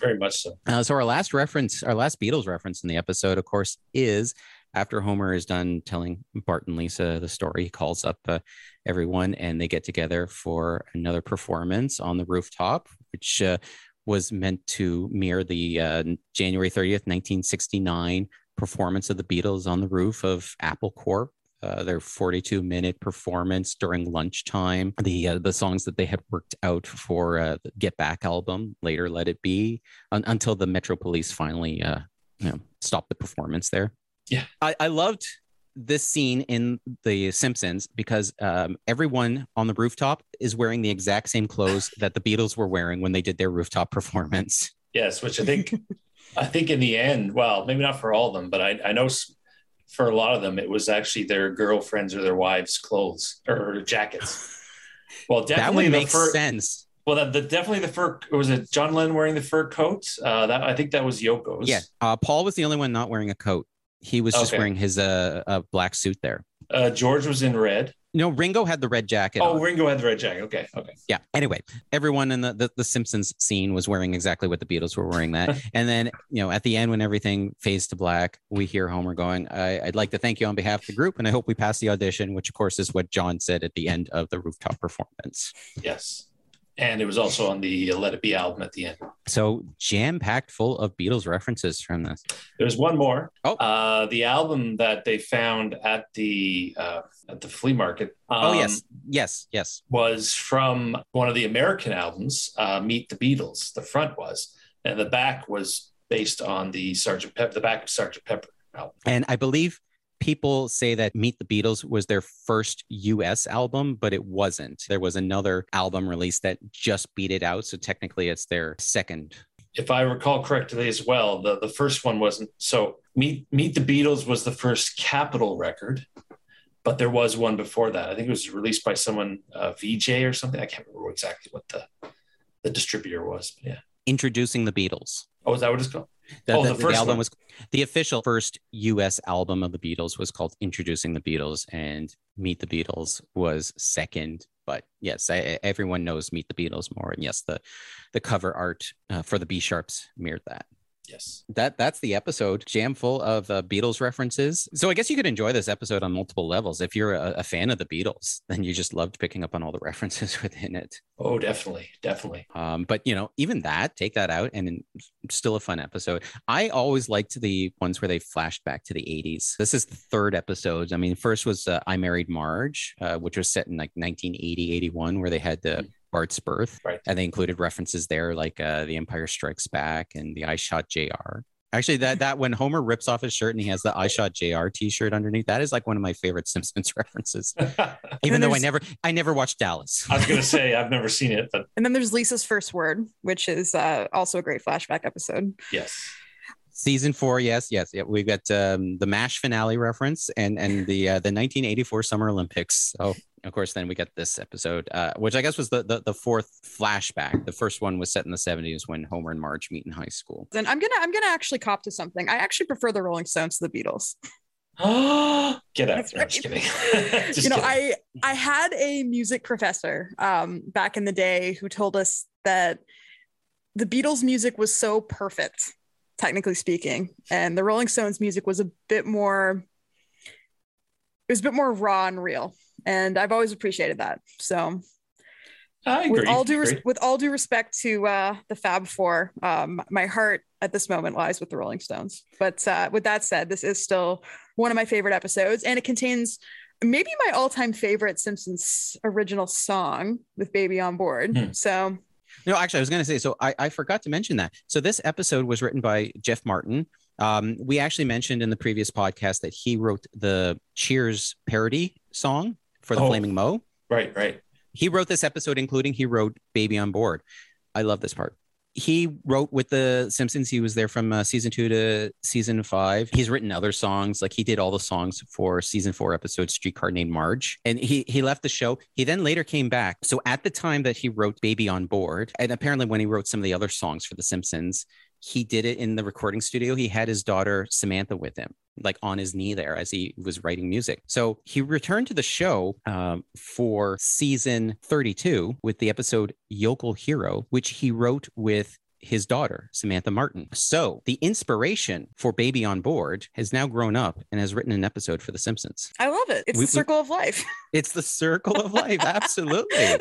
Very much so. Uh, so our last reference, our last Beatles reference in the episode, of course, is after Homer is done telling Bart and Lisa the story, he calls up uh, everyone and they get together for another performance on the rooftop, which uh, was meant to mirror the uh, January thirtieth, nineteen sixty-nine performance of the Beatles on the roof of Apple Corp. Uh, their forty-two minute performance during lunchtime. The uh, the songs that they had worked out for uh, the Get Back album, later Let It Be, un- until the Metro Police finally uh, you know, stopped the performance there. Yeah, I, I loved this scene in The Simpsons because um, everyone on the rooftop is wearing the exact same clothes that the Beatles were wearing when they did their rooftop performance. Yes, which I think, I think in the end, well, maybe not for all of them, but I, I know... Sp- for a lot of them, it was actually their girlfriends or their wives' clothes or jackets. Well, definitely that would make fur, sense. Well, that the, definitely the fur. Was it John Lennon wearing the fur coat? Uh, that I think that was Yoko's. Yeah, uh, Paul was the only one not wearing a coat. He was just okay. wearing his uh, uh black suit there. Uh, George was in red. No, Ringo had the red jacket. Oh, on. Ringo had the red jacket. Okay, okay. Yeah. Anyway, everyone in the, the, the Simpsons scene was wearing exactly what the Beatles were wearing that. And then, you know, at the end, when everything fades to black, we hear Homer going, I, I'd like to thank you on behalf of the group, and I hope we pass the audition, which, of course, is what John said at the end of the rooftop performance. Yes. And it was also on the Let It Be album at the end. So jam-packed full of Beatles references from this. There's one more. Oh. Uh, the album that they found at the uh, at the flea market. Um, oh, yes. Yes, yes. Was from one of the American albums, uh, Meet the Beatles. The front was. And the back was based on the Sergeant Pepper, the back of Sergeant Pepper album. And I believe... people say that Meet the Beatles was their first U S album, but it wasn't. There was another album released that just beat it out. So technically it's their second. If I recall correctly as well, the, the first one wasn't. So Meet, Meet the Beatles was the first Capitol record, but there was one before that. I think it was released by someone, uh, V J or something. I can't remember exactly what the, the distributor was. But yeah. Introducing the Beatles. Oh, is that what it's called? The, oh, the, the, first the album one. was the official first U S album of the Beatles was called Introducing the Beatles, and Meet the Beatles was second. But yes, I, everyone knows Meet the Beatles more, and yes, the the cover art uh, for the B Sharps mirrored that. Yes, that that's the episode, jam full of uh, Beatles references. So I guess you could enjoy this episode on multiple levels. If you're a, a fan of the Beatles, then you just loved picking up on all the references within it. Oh, definitely, definitely. Um, but you know, even that, take that out, and still a fun episode. I always liked the ones where they flashed back to the eighties. This is the third episode. I mean, first was uh, I Married Marge, uh, which was set in like nineteen eighty, eighty-one, where they had the. Mm-hmm. Bart's birth, right. And they included references there like uh, The Empire Strikes Back and the I Shot J R. Actually, that that when Homer rips off his shirt and he has the I Shot J R t-shirt underneath, that is like one of my favorite Simpsons references. Even though I never I never watched Dallas. I was going to say, I've never seen it. But... And then there's Lisa's First Word, which is uh, also a great flashback episode. Yes. Season four, yes, yes. Yeah, we've got um, the MASH finale reference and and the uh, the nineteen eighty-four Summer Olympics. Oh, of course, then we get this episode, uh, which I guess was the, the the fourth flashback. The first one was set in the seventies when Homer and Marge meet in high school. Then I'm gonna I'm gonna actually cop to something. I actually prefer the Rolling Stones to the Beatles. Oh, get out! No, I'm just kidding. just you know, kidding. I I had a music professor um, back in the day who told us that the Beatles music was so perfect. Technically speaking, and the Rolling Stones music was a bit more, it was a bit more raw and real, and I've always appreciated that. So, I agree. With all due res- with all due respect to uh, the Fab Four, um, my heart at this moment lies with the Rolling Stones. But uh, with that said, this is still one of my favorite episodes, and it contains maybe my all-time favorite Simpsons original song with "Baby on Board." Hmm. So. No, actually, I was going to say, so I, I forgot to mention that. So this episode was written by Jeff Martin. Um, we actually mentioned in the previous podcast that he wrote the Cheers parody song for the oh, Flaming Moe. Right, right. He wrote this episode, including he wrote Baby on Board. I love this part. He wrote with the Simpsons. He was there from uh, season two to season five. He's written other songs. Like he did all the songs for season four episode Streetcar Named Marge. And he, he left the show. He then later came back. So at the time that he wrote Baby on Board, and apparently when he wrote some of the other songs for the Simpsons, he did it in the recording studio. He had his daughter Samantha with him, like on his knee there as he was writing music. So he returned to the show um, for season thirty-two with the episode Yokel Hero, which he wrote with his daughter, Samantha Martin. So the inspiration for Baby on Board has now grown up and has written an episode for The Simpsons. I love it. It's we, the circle we, of life. It's the circle of life. Absolutely.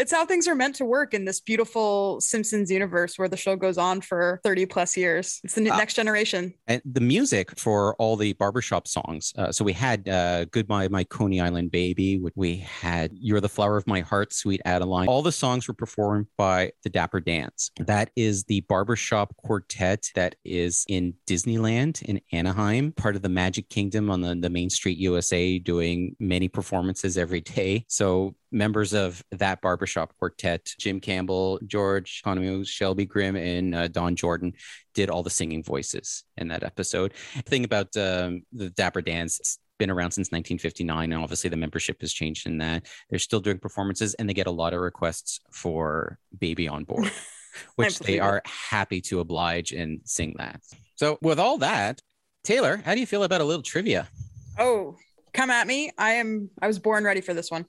It's how things are meant to work in this beautiful Simpsons universe where the show goes on for thirty plus years. It's the uh, next generation. And the music for all the barbershop songs. Uh, so we had uh, Goodbye, My Coney Island Baby. We had You're the Flower of My Heart, Sweet Adeline. All the songs were performed by the Dapper Dans. That is the barbershop quartet that is in Disneyland in Anaheim, part of the Magic Kingdom on the, the Main Street U S A, doing many performances every day. So members of that barbershop quartet, Jim Campbell, George Economou, Shelby Grimm, and uh, Don Jordan did all the singing voices in that episode. The thing about um, the Dapper Dans, it's been around since nineteen fifty-nine, and obviously the membership has changed in that. They're still doing performances, and they get a lot of requests for Baby on Board, which they are it. happy to oblige and sing that. So with all that, Taylor, how do you feel about a little trivia? Oh, come at me. I am. I was born ready for this one.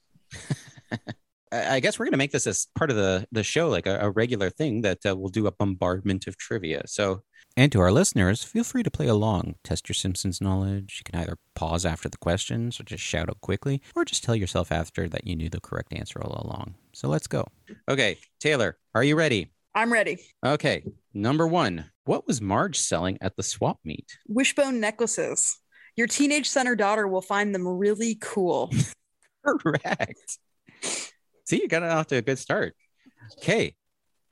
I guess we're going to make this as part of the, the show, like a, a regular thing that uh, we'll do a bombardment of trivia. So, and to our listeners, feel free to play along. Test your Simpsons knowledge. You can either pause after the questions or just shout out quickly, or just tell yourself after that you knew the correct answer all along. So let's go. Okay, Taylor, are you ready? I'm ready. Okay, number one. What was Marge selling at the swap meet? Wishbone necklaces. Your teenage son or daughter will find them really cool. Correct. See, you got off to a good start. Okay.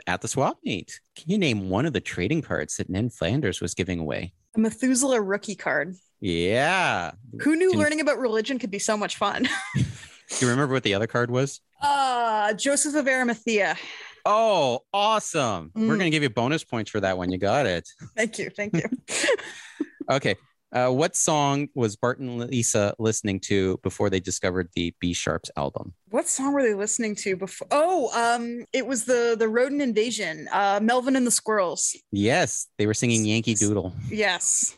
At the swap meet, can you name one of the trading cards that Ned Flanders was giving away? A Methuselah rookie card. Yeah. Who knew Didn't... learning about religion could be so much fun? Do you remember what the other card was? Uh, Joseph of Arimathea. Oh, awesome. Mm. We're going to give you bonus points for that one. You got it. Thank you. Thank you. Okay. Uh, what song was Bart and Lisa listening to before they discovered the B-Sharps album? What song were they listening to before? Oh, um, it was the the Rodent Invasion, uh, Melvin and the Squirrels. Yes, they were singing Yankee Doodle. Yes,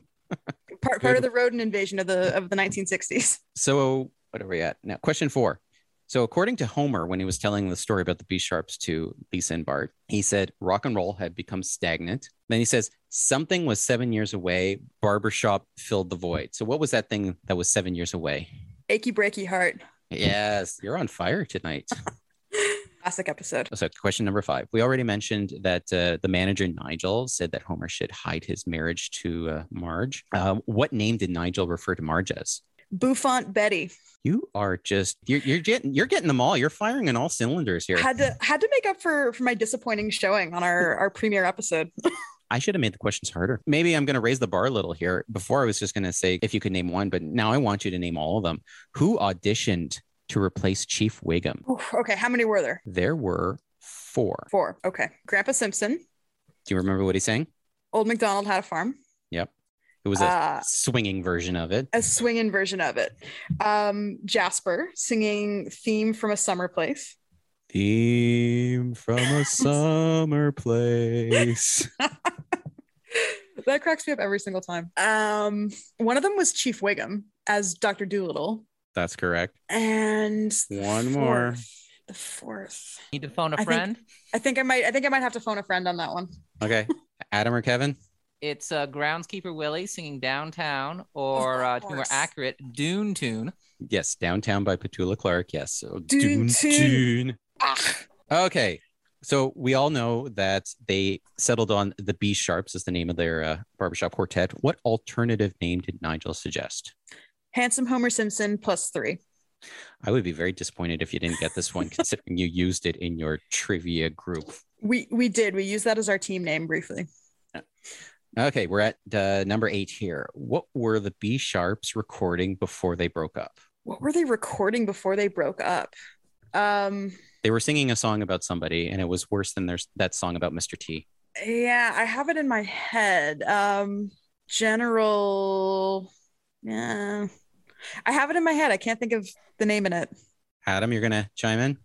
part part of the Rodent Invasion of the of the nineteen sixties. So what are we at now? Question four. So according to Homer, when he was telling the story about the B-Sharps to Lisa and Bart, he said rock and roll had become stagnant. Then he says something was seven years away. Barbershop filled the void. So what was that thing that was seven years away? Achy breaky heart. Yes, you're on fire tonight. Classic episode. So question number five. We already mentioned that uh, the manager, Nigel, said that Homer should hide his marriage to uh, Marge. Um, what name did Nigel refer to Marge as? Bouffant Betty. You are just you're, you're getting you're getting them all. You're firing on all cylinders here. Had to had to make up for, for my disappointing showing on our, our premiere episode. I should have made the questions harder. Maybe I'm going to raise the bar a little here. Before I was just going to say if you could name one, but now I want you to name all of them. Who auditioned to replace Chief Wiggum? Ooh, okay, how many were there? There were four. Four. Okay. Grandpa Simpson. Do you remember what he sang? Old MacDonald Had a Farm. Yep. It was a uh, swinging version of it. A swinging version of it. Um, Jasper singing Theme from a Summer Place. Theme from a Summer Place. That cracks me up every single time. Um, one of them was Chief Wiggum as Doctor Doolittle. That's correct. And one fourth, more. The fourth. Need to phone a friend? I think I, think I might I think I might have to phone a friend on that one. Okay. Adam or Kevin? It's uh, Groundskeeper Willie singing Downtown, or uh, to be more accurate, Dune Tune. Yes, Downtown by Petula Clark. Yes. So Dune, Dune Tune. Ah. Okay. So we all know that they settled on the B-Sharps as the name of their uh, barbershop quartet. What alternative name did Nigel suggest? Handsome Homer Simpson plus three. I would be very disappointed if you didn't get this one, considering you used it in your trivia group. We, we did. We used that as our team name briefly. Yeah. Okay, we're at uh, number eight here. What were the B-Sharps recording before they broke up? What were they recording before they broke up? Um, They were singing a song about somebody, and it was worse than their, that song about Mister T. Yeah, I have it in my head. Um, General. Yeah, I have it in my head. I can't think of the name in it. Adam, you're going to chime in?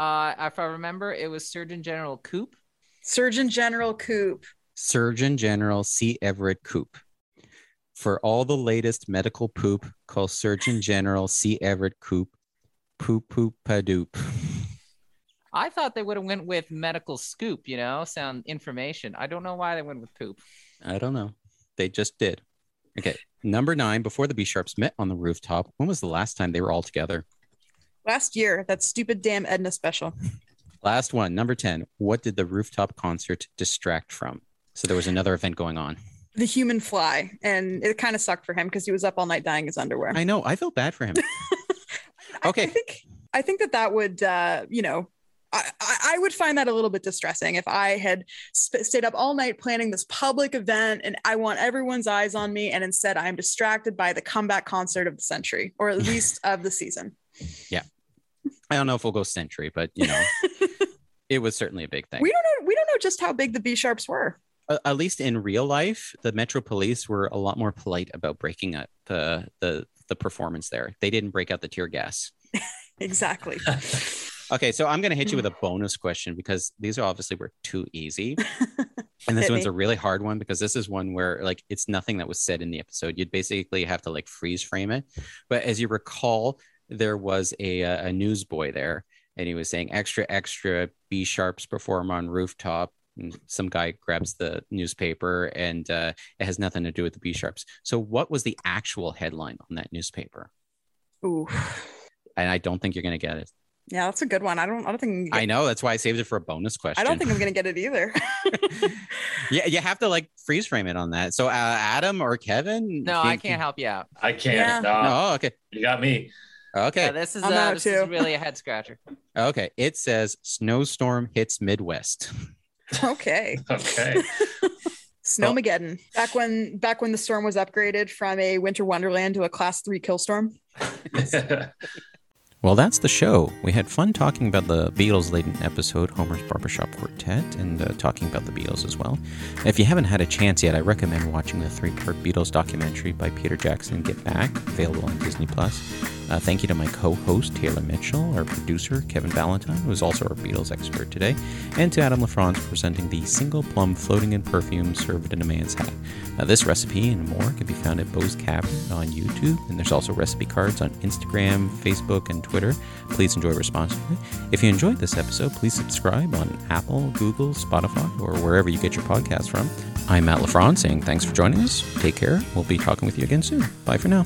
Uh, if I remember, it was Surgeon General Coop. Surgeon General Coop. Surgeon General C. Everett Koop. For all the latest medical poop, call Surgeon General C. Everett Koop. Poop, poop, padoop. I thought they would have went with medical scoop, you know, sound information. I don't know why they went with poop. I don't know. They just did. Okay. Number nine, before the B-Sharps met on the rooftop, when was the last time they were all together? Last year, that stupid damn Edna special. Last one, number ten. What did the rooftop concert distract from? So there was another event going on. The human fly. And it kind of sucked for him because he was up all night dyeing his underwear. I know. I felt bad for him. Okay. I think, I think that that would, uh, you know, I, I would find that a little bit distressing if I had sp- stayed up all night planning this public event and I want everyone's eyes on me. And instead I'm distracted by the comeback concert of the century, or at least of the season. Yeah. I don't know if we'll go century, but you know, it was certainly a big thing. We don't know. We don't know just how big the B-Sharps were. Uh, at least in real life, the Metro Police were a lot more polite about breaking up uh, the, the performance there. They didn't break out the tear gas. Exactly. Okay, so I'm going to hit you with a bonus question because these obviously were too easy. And this one's me. A really hard one because this is one where like it's nothing that was said in the episode. You'd basically have to like freeze frame it. But as you recall, there was a, a newsboy there and he was saying, extra, extra, B-Sharps perform on rooftop. And some guy grabs the newspaper and uh, it has nothing to do with the B-Sharps. So what was the actual headline on that newspaper? Ooh. And I don't think you're going to get it. Yeah, that's a good one. I don't I don't think I know. That's why I saved it for a bonus question. I don't think I'm going to get it either. Yeah, you have to like freeze frame it on that. So uh, Adam or Kevin? No, can, I can't help you out. I can't. Yeah. No. Oh, okay. You got me. Okay. Yeah, this is, uh, this is really a head scratcher. Okay. It says snowstorm hits Midwest. Okay. Okay. Snowmageddon. Oh. Back when back when the storm was upgraded from a winter wonderland to a class three kill storm. Well, that's the show. We had fun talking about the Beatles late in the episode, Homer's Barbershop Quartet, and uh, talking about the Beatles as well. If you haven't had a chance yet, I recommend watching the three-part Beatles documentary by Peter Jackson, Get Back, available on Disney Plus. Uh, thank you to my co-host, Taylor Mitchell, our producer, Kevin Valentine, who is also our Beatles expert today, and to Adam LaFrance for presenting the single plum floating in perfume served in a man's hat. Now, this recipe and more can be found at Beau's Cavern on YouTube, and there's also recipe cards on Instagram, Facebook, and Twitter. Twitter. Please enjoy responsibly. If you enjoyed this episode, please subscribe on Apple, Google, Spotify, or wherever you get your podcasts from. I'm Matt LaFrance saying thanks for joining us. Take care. We'll be talking with you again soon. Bye for now.